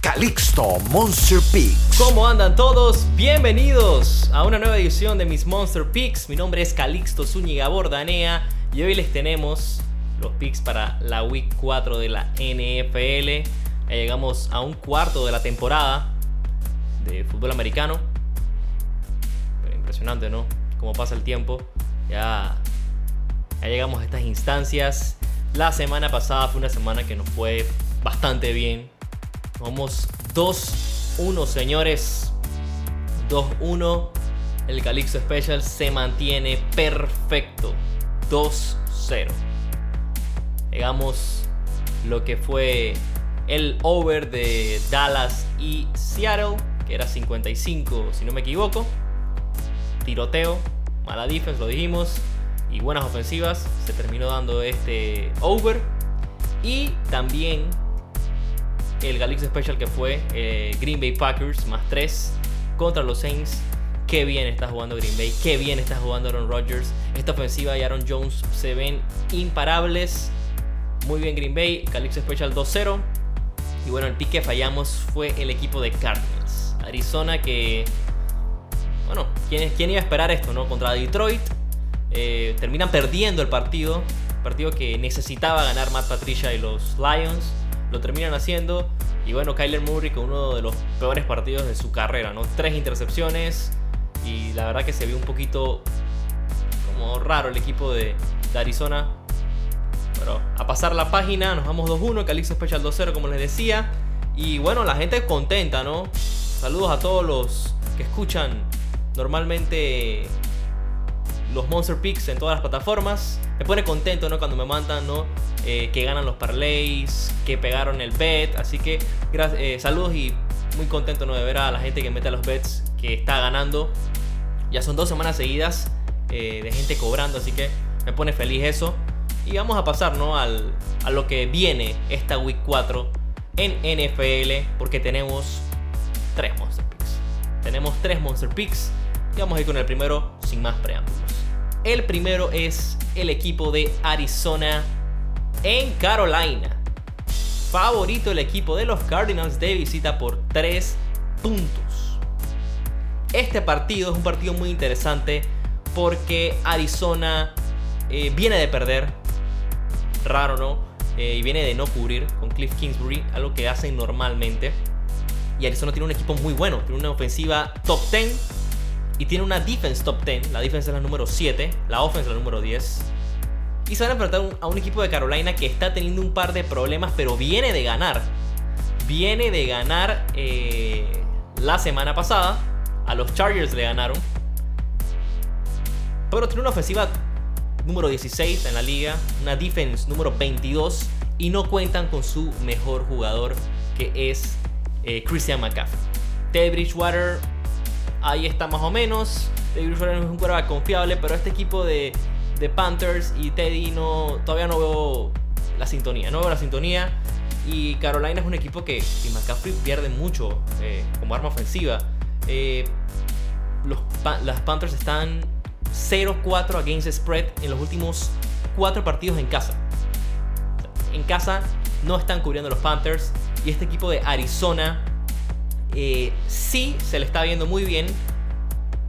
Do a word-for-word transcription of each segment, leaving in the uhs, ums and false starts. Calixto Monster Picks. ¿Cómo andan todos? Bienvenidos a una nueva edición de mis Monster Picks. Mi nombre es Calixto Zúñiga Bordanea y hoy les tenemos los picks para la Week cuatro de la N F L. Ya llegamos a un cuarto de la temporada de fútbol americano. Pero impresionante, ¿no? Cómo pasa el tiempo. Ya, ya llegamos a estas instancias. La semana pasada fue una semana que nos fue bastante bien. Vamos dos uno, señores. dos uno. El Calixto Special se mantiene perfecto. dos cero. Llegamos lo que fue el over de Dallas y Seattle, que era cincuenta y cinco, si no me equivoco. Tiroteo, mala defense, lo dijimos, y buenas ofensivas. Se terminó dando este over. Y también el Galix Special, que fue eh, Green Bay Packers más tres contra los Saints. Qué bien está jugando Green Bay, qué bien está jugando Aaron Rodgers. Esta ofensiva y Aaron Jones se ven imparables. Muy bien Green Bay. Galix Special dos cero. Y bueno, el pick que fallamos fue el equipo de Cardinals, Arizona, que bueno, ¿quién, quién iba a esperar esto, no? Contra Detroit eh, terminan perdiendo el partido. Partido que necesitaba ganar Matt Patricia y los Lions. Lo terminan haciendo. Y bueno, Kyler Murray con uno de los peores partidos de su carrera, ¿no? Tres intercepciones. Y la verdad que se vio un poquito como raro el equipo de, de Arizona. Pero a pasar la página, nos vamos dos uno. Calixto Special dos cero, como les decía. Y bueno, la gente contenta, ¿no? Saludos a todos los que escuchan normalmente los Monster Picks en todas las plataformas. Me pone contento, ¿no? Cuando me mandan, ¿no? Eh, que ganan los parlays, que pegaron el bet. Así que eh, saludos y muy contento, ¿no? De ver a la gente que mete los bets, que está ganando. Ya son dos semanas seguidas eh, de gente cobrando, así que me pone feliz eso. Y vamos a pasar, ¿no? Al, a lo que viene esta Week cuatro en N F L, porque tenemos tres Monster Picks. Tenemos tres Monster Picks y vamos a ir con el primero sin más preámbulos. El primero es el equipo de Arizona en Carolina. Favorito el equipo de los Cardinals de visita por tres puntos. Este partido es un partido muy interesante porque Arizona eh, viene de perder. Raro, ¿no? Eh, y viene de no cubrir con Kliff Kingsbury, algo que hacen normalmente. Y Arizona tiene un equipo muy bueno. Tiene una ofensiva top diez y tiene una defense top diez. La defense es la número siete, la offense es la número diez. Y se van a enfrentar a un equipo de Carolina que está teniendo un par de problemas, pero viene de ganar. Viene de ganar eh, la semana pasada. A los Chargers le ganaron. Pero tiene una ofensiva número dieciséis en la liga. Una defense número veintidós. Y no cuentan con su mejor jugador, que es eh, Christian McCaffrey. Teddy Bridgewater, ahí está más o menos. Teddy Bridgewater es un quarterback confiable, pero este equipo de... de Panthers y Teddy no, todavía no veo la sintonía, no veo la sintonía. Y Carolina es un equipo que si McCaffrey pierde mucho eh, como arma ofensiva. Eh, los, las Panthers están cero cuatro against spread en los últimos cuatro partidos en casa. En casa no están cubriendo los Panthers y este equipo de Arizona eh, sí se le está viendo muy bien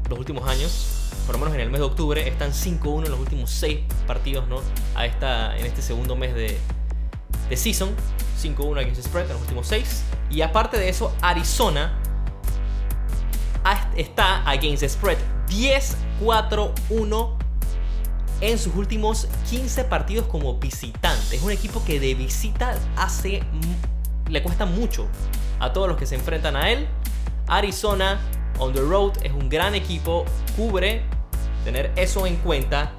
los últimos años. Por lo menos en el mes de octubre están cinco uno en los últimos seis partidos, ¿no? A esta, en este segundo mes de, de season, cinco uno against spread en los últimos seis. Y aparte de eso, Arizona está against spread diez cuatro uno en sus últimos quince partidos como visitante. Es un equipo que de visita hace, le cuesta mucho a todos los que se enfrentan a él. Arizona on the road es un gran equipo, cubre, tener eso en cuenta.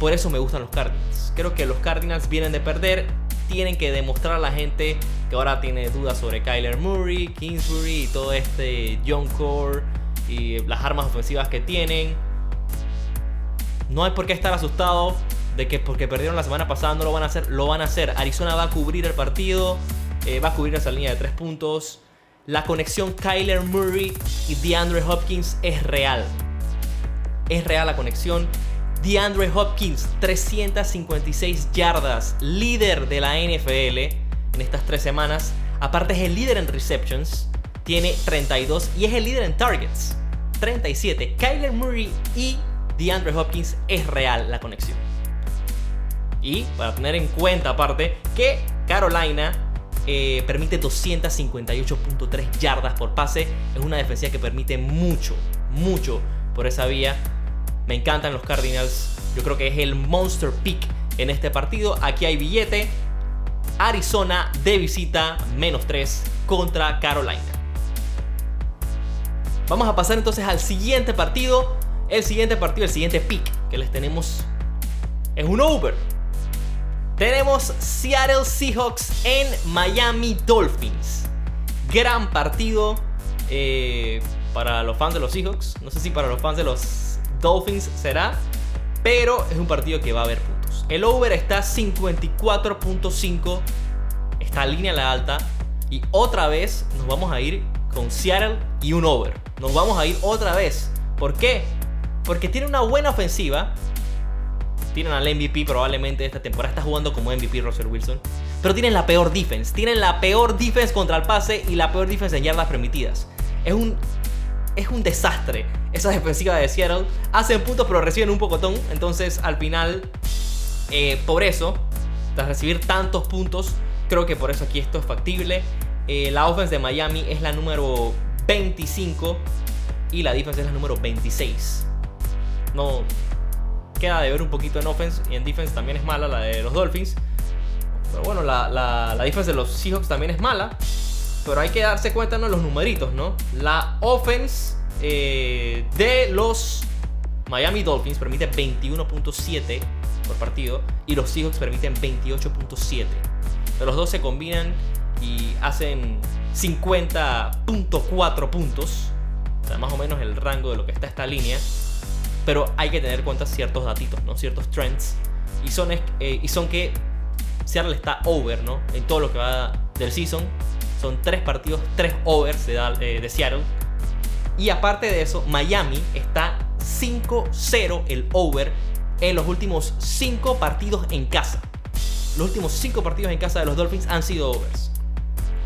Por eso me gustan los Cardinals. Creo que los Cardinals vienen de perder, tienen que demostrar a la gente que ahora tiene dudas sobre Kyler Murray, Kingsbury y todo este young core y las armas ofensivas que tienen. No hay por qué estar asustado de que porque perdieron la semana pasada no lo van a hacer, lo van a hacer. Arizona va a cubrir el partido, eh, va a cubrir esa línea de tres puntos. La conexión Kyler Murray y DeAndre Hopkins es real. Es real la conexión. DeAndre Hopkins, trescientas cincuenta y seis yardas, líder de la N F L en estas tres semanas. Aparte es el líder en receptions, tiene treinta y dos y es el líder en targets, treinta y siete. Kyler Murray y DeAndre Hopkins es real la conexión. Y para tener en cuenta aparte que Carolina eh, permite doscientas cincuenta y ocho punto tres yardas por pase. Es una defensiva que permite mucho, mucho por esa vía. Me encantan los Cardinals. Yo creo que es el monster pick en este partido. Aquí hay billete. Arizona de visita, menos tres contra Carolina. Vamos a pasar entonces al siguiente partido. El siguiente partido, el siguiente pick que les tenemos es un over. Tenemos Seattle Seahawks en Miami Dolphins. Gran partido eh, para los fans de los Seahawks. No sé si para los fans de los Dolphins será, pero es un partido que va a haber puntos. El over está cincuenta y cuatro punto cinco. Está línea a la alta. Y otra vez nos vamos a ir con Seattle y un over. Nos vamos a ir otra vez. ¿Por qué? Porque tiene una buena ofensiva. Tienen al M V P probablemente de esta temporada. Está jugando como M V P Russell Wilson. Pero tienen la peor defense. Tienen la peor defense contra el pase y la peor defense en yardas permitidas. Es un, es un desastre esa defensiva de Seattle. Hacen puntos pero reciben un pocotón. Entonces al final, eh, por eso, tras recibir tantos puntos, creo que por eso aquí esto es factible. Eh, la offense de Miami es la número veinticinco y la defense es la número veintiséis. No... Queda de ver un poquito en offense y en defense también es mala la de los Dolphins. Pero bueno, la, la, la defense de los Seahawks también es mala. Pero hay que darse cuenta, ¿no?, los numeritos, ¿no? La offense eh, de los Miami Dolphins permite veintiuno punto siete por partido y los Seahawks permiten veintiocho punto siete. Los dos se combinan y hacen cincuenta punto cuatro puntos. O sea, más o menos el rango de lo que está esta línea. Pero hay que tener en cuenta ciertos datitos, ¿no?, ciertos trends. Y son, eh, y son que Seattle está over, ¿no?, en todo lo que va del season. Son tres partidos, tres overs de, eh, de Seattle. Y aparte de eso, Miami está cinco cero el over en los últimos cinco partidos en casa. Los últimos cinco partidos en casa de los Dolphins han sido overs.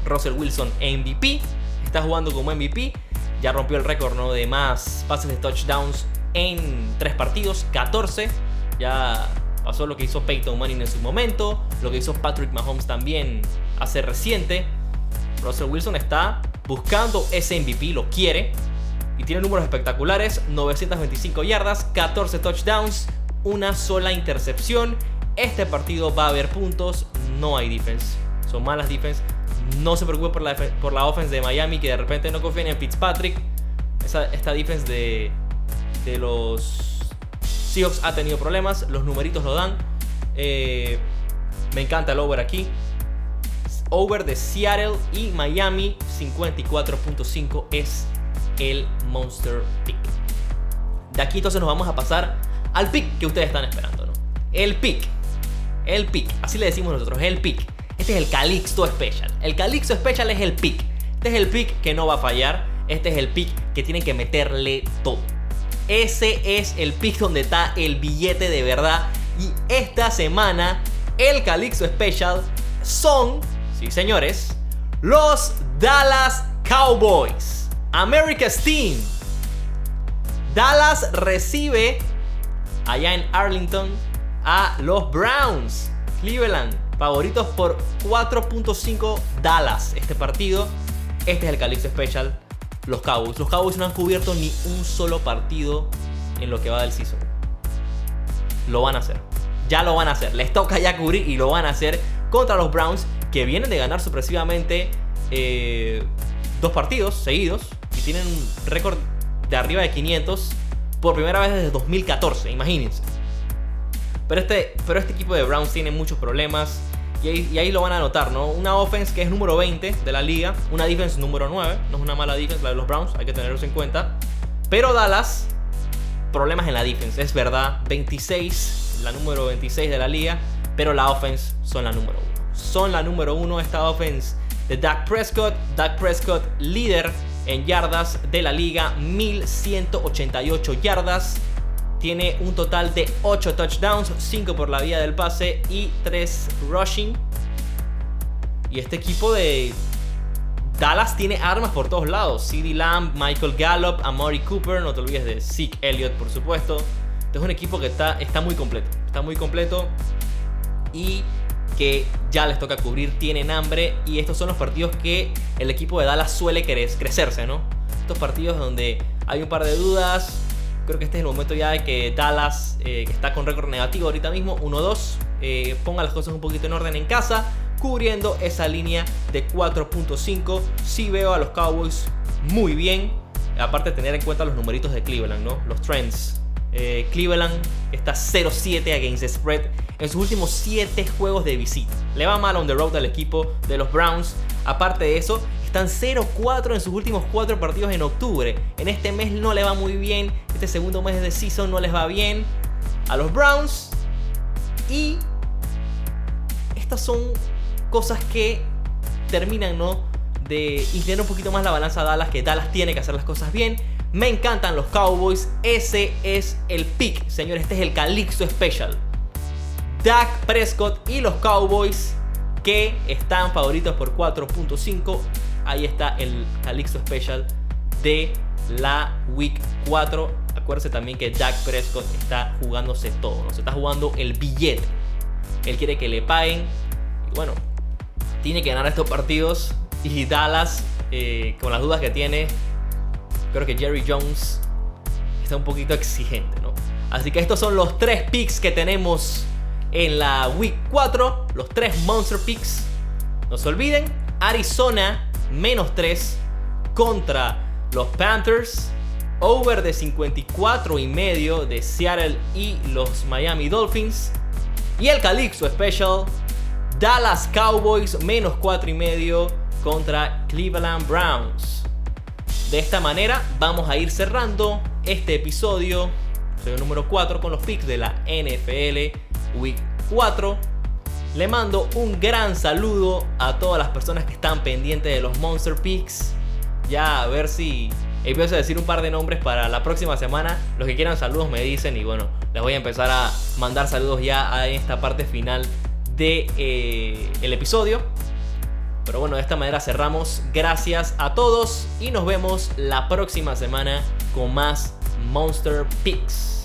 Russell Wilson M V P, está jugando como M V P. Ya rompió el récord, ¿no?, de más pases de touchdowns en tres partidos, catorce. Ya pasó lo que hizo Peyton Manning en su momento, lo que hizo Patrick Mahomes también hace reciente. Russell Wilson está buscando ese M V P, lo quiere y tiene números espectaculares: novecientas veinticinco yardas, catorce touchdowns, una sola intercepción. Este partido va a haber puntos, no hay defense, son malas defense. No se preocupen por la, por la offense de Miami, que de repente no confían en Fitzpatrick. Esa, esta defense de de los Seahawks ha tenido problemas. Los numeritos lo dan. eh, Me encanta el over aquí. Over de Seattle y Miami, cincuenta y cuatro punto cinco es el monster pick. De aquí entonces nos vamos a pasar al pick que ustedes están esperando, ¿no? El pick, el pick, así le decimos nosotros, el pick. Este es el Calixto Special. El Calixto Special es el pick. Este es el pick que no va a fallar. Este es el pick que tienen que meterle todo. Ese es el pick donde está el billete de verdad. Y esta semana el Calixto Special son, sí señores, los Dallas Cowboys, America's Team. Dallas recibe allá en Arlington a los Browns. Cleveland, favoritos por cuatro punto cinco Dallas. Este partido, este es el Calixto Special. Los Cowboys. Los Cowboys no han cubierto ni un solo partido en lo que va del season. Lo van a hacer. Ya lo van a hacer. Les toca ya cubrir y lo van a hacer contra los Browns, que vienen de ganar sorpresivamente eh, dos partidos seguidos y tienen un récord de arriba de quinientos por primera vez desde dos mil catorce. Imagínense. Pero este, pero este equipo de Browns tiene muchos problemas y ahí, y ahí lo van a notar, ¿no? Una offense que es número veinte de la liga, una defense número nueve. No es una mala defense la de los Browns, hay que tenerlos en cuenta. Pero Dallas, problemas en la defense, es verdad, veintiséis, la número veintiséis de la liga. Pero la offense son la número uno. Son la número uno esta offense de Dak Prescott. Dak Prescott, líder en yardas de la liga, mil ciento ochenta y ocho yardas. Tiene un total de ocho touchdowns, cinco por la vía del pase y tres rushing. Y este equipo de Dallas tiene armas por todos lados. CeeDee Lamb, Michael Gallup, Amari Cooper, no te olvides de Zeke Elliott, por supuesto. Este es un equipo que está, está muy completo. Está muy completo y que ya les toca cubrir, tienen hambre. Y estos son los partidos que el equipo de Dallas suele querer crecerse, ¿no? Estos partidos donde hay un par de dudas. Creo que este es el momento ya de que Dallas, eh, que está con récord negativo ahorita mismo, uno dos, eh, ponga las cosas un poquito en orden en casa, cubriendo esa línea de cuatro punto cinco. Sí veo a los Cowboys muy bien, aparte de tener en cuenta los numeritos de Cleveland, ¿no? Los trends. Eh, Cleveland está cero siete against spread en sus últimos siete juegos de visita. Le va mal on the road al equipo de los Browns. Aparte de eso, están cero cuatro en sus últimos cuatro partidos en octubre. En este mes no le va muy bien. Este segundo mes de season no les va bien a los Browns. Y estas son cosas que terminan, ¿no?, de inclinar un poquito más la balanza a Dallas, que Dallas tiene que hacer las cosas bien. Me encantan los Cowboys. Ese es el pick, señores. Este es el Calixto Special. Dak Prescott y los Cowboys, que están favoritos por cuatro punto cinco. Ahí está el Calixto Special de la Week cuatro. Acuérdense también que Dak Prescott está jugándose todo, ¿no? Se está jugando el billete. Él quiere que le paguen. Y bueno, tiene que ganar estos partidos. Y Dallas, eh, con las dudas que tiene, creo que Jerry Jones está un poquito exigente, ¿no? Así que estos son los tres picks que tenemos en la Week cuatro. Los tres Monster Picks. No se olviden. Arizona, menos tres contra los Panthers. Over de cincuenta y cuatro y medio de Seattle y los Miami Dolphins. Y el Calixto Special. Dallas Cowboys, menos cuatro y medio contra Cleveland Browns. De esta manera vamos a ir cerrando este episodio, episodio número cuatro, con los picks de la N F L Week cuatro. Le mando un gran saludo a todas las personas que están pendientes de los Monster Picks. Ya a ver si empiezo a decir un par de nombres para la próxima semana. Los que quieran saludos me dicen y bueno, les voy a empezar a mandar saludos ya en esta parte final de, eh, el episodio. Pero bueno, de esta manera cerramos. Gracias a todos y nos vemos la próxima semana con más Monster Picks.